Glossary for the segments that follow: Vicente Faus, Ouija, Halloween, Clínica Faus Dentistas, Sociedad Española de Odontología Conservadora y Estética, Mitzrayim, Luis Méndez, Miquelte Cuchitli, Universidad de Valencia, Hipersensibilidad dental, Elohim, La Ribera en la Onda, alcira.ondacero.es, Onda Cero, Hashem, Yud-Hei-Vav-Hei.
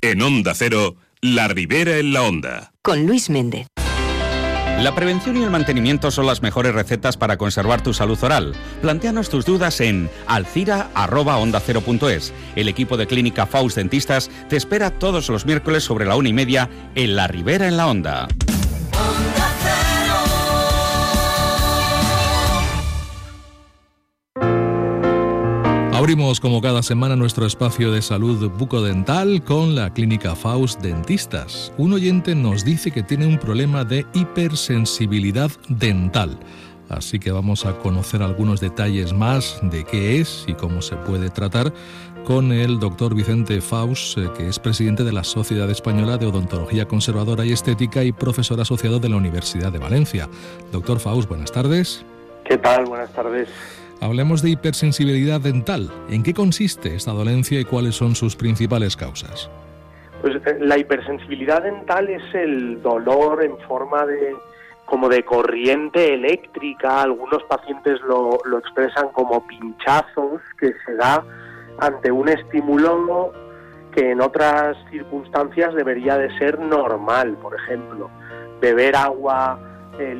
En Onda Cero, La Ribera en la Onda. Con Luis Méndez. La prevención y el mantenimiento son las mejores recetas para conservar tu salud oral. Plantéanos tus dudas en alcira.ondacero.es. El equipo de Clínica Faus Dentistas te espera todos los miércoles sobre la 1:30 en La Ribera en la Onda. Abrimos como cada semana nuestro espacio de salud bucodental con la Clínica Faus Dentistas. Un oyente nos dice que tiene un problema de hipersensibilidad dental. Así que vamos a conocer algunos detalles más de qué es y cómo se puede tratar con el doctor Vicente Faus, que es presidente de la Sociedad Española de Odontología Conservadora y Estética y profesor asociado de la Universidad de Valencia. Doctor Faus, buenas tardes. ¿Qué tal? Buenas tardes. Hablemos de hipersensibilidad dental. ¿En qué consiste esta dolencia y cuáles son sus principales causas? Pues la hipersensibilidad dental es el dolor en forma de como de corriente eléctrica. Algunos pacientes lo expresan como pinchazos que se da ante un estímulo que en otras circunstancias debería de ser normal. Por ejemplo, beber agua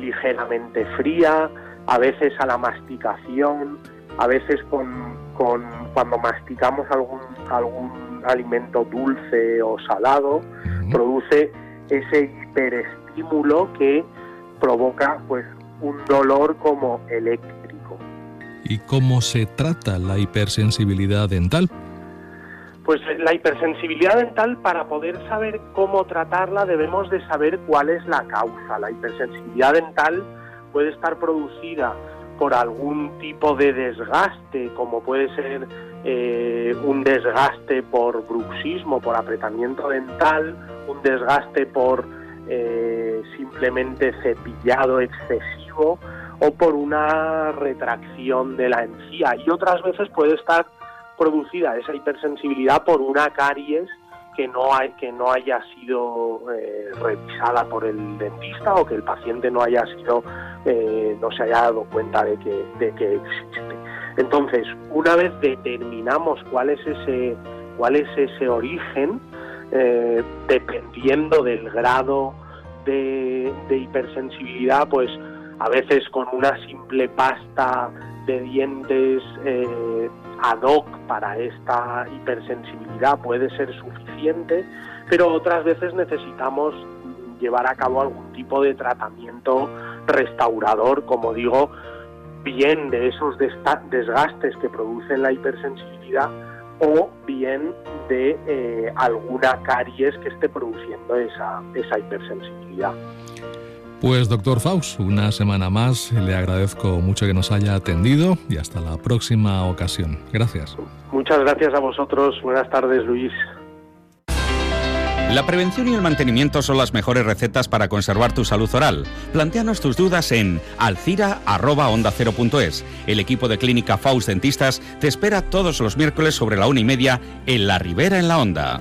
ligeramente fría, a veces a la masticación, a veces con cuando masticamos algún alimento dulce o salado, produce ese hiperestímulo que provoca pues un dolor como eléctrico. ¿Y cómo se trata la hipersensibilidad dental? Pues la hipersensibilidad dental, para poder saber cómo tratarla, debemos de saber cuál es la causa. La hipersensibilidad dental puede estar producida por algún tipo de desgaste, como puede ser un desgaste por bruxismo, por apretamiento dental, un desgaste por simplemente cepillado excesivo o por una retracción de la encía. Y otras veces puede estar producida esa hipersensibilidad por una caries que no haya sido revisada por el dentista o que el paciente no haya sido no se haya dado cuenta de que existe. Entonces, una vez determinamos cuál es ese origen, dependiendo del grado de hipersensibilidad, pues a veces con una simple pasta de dientes ad hoc para esta hipersensibilidad puede ser suficiente, pero otras veces necesitamos llevar a cabo algún tipo de tratamiento restaurador, como digo, bien de esos desgastes que producen la hipersensibilidad o bien de alguna caries que esté produciendo esa hipersensibilidad. Pues doctor Faus, una semana más, le agradezco mucho que nos haya atendido y hasta la próxima ocasión. Gracias. Muchas gracias a vosotros. Buenas tardes, Luis. La prevención y el mantenimiento son las mejores recetas para conservar tu salud oral. Plantéanos tus dudas en alcira.ondacero.es. El equipo de Clínica Faus Dentistas te espera todos los miércoles sobre la 1:30 en La Ribera en la Onda.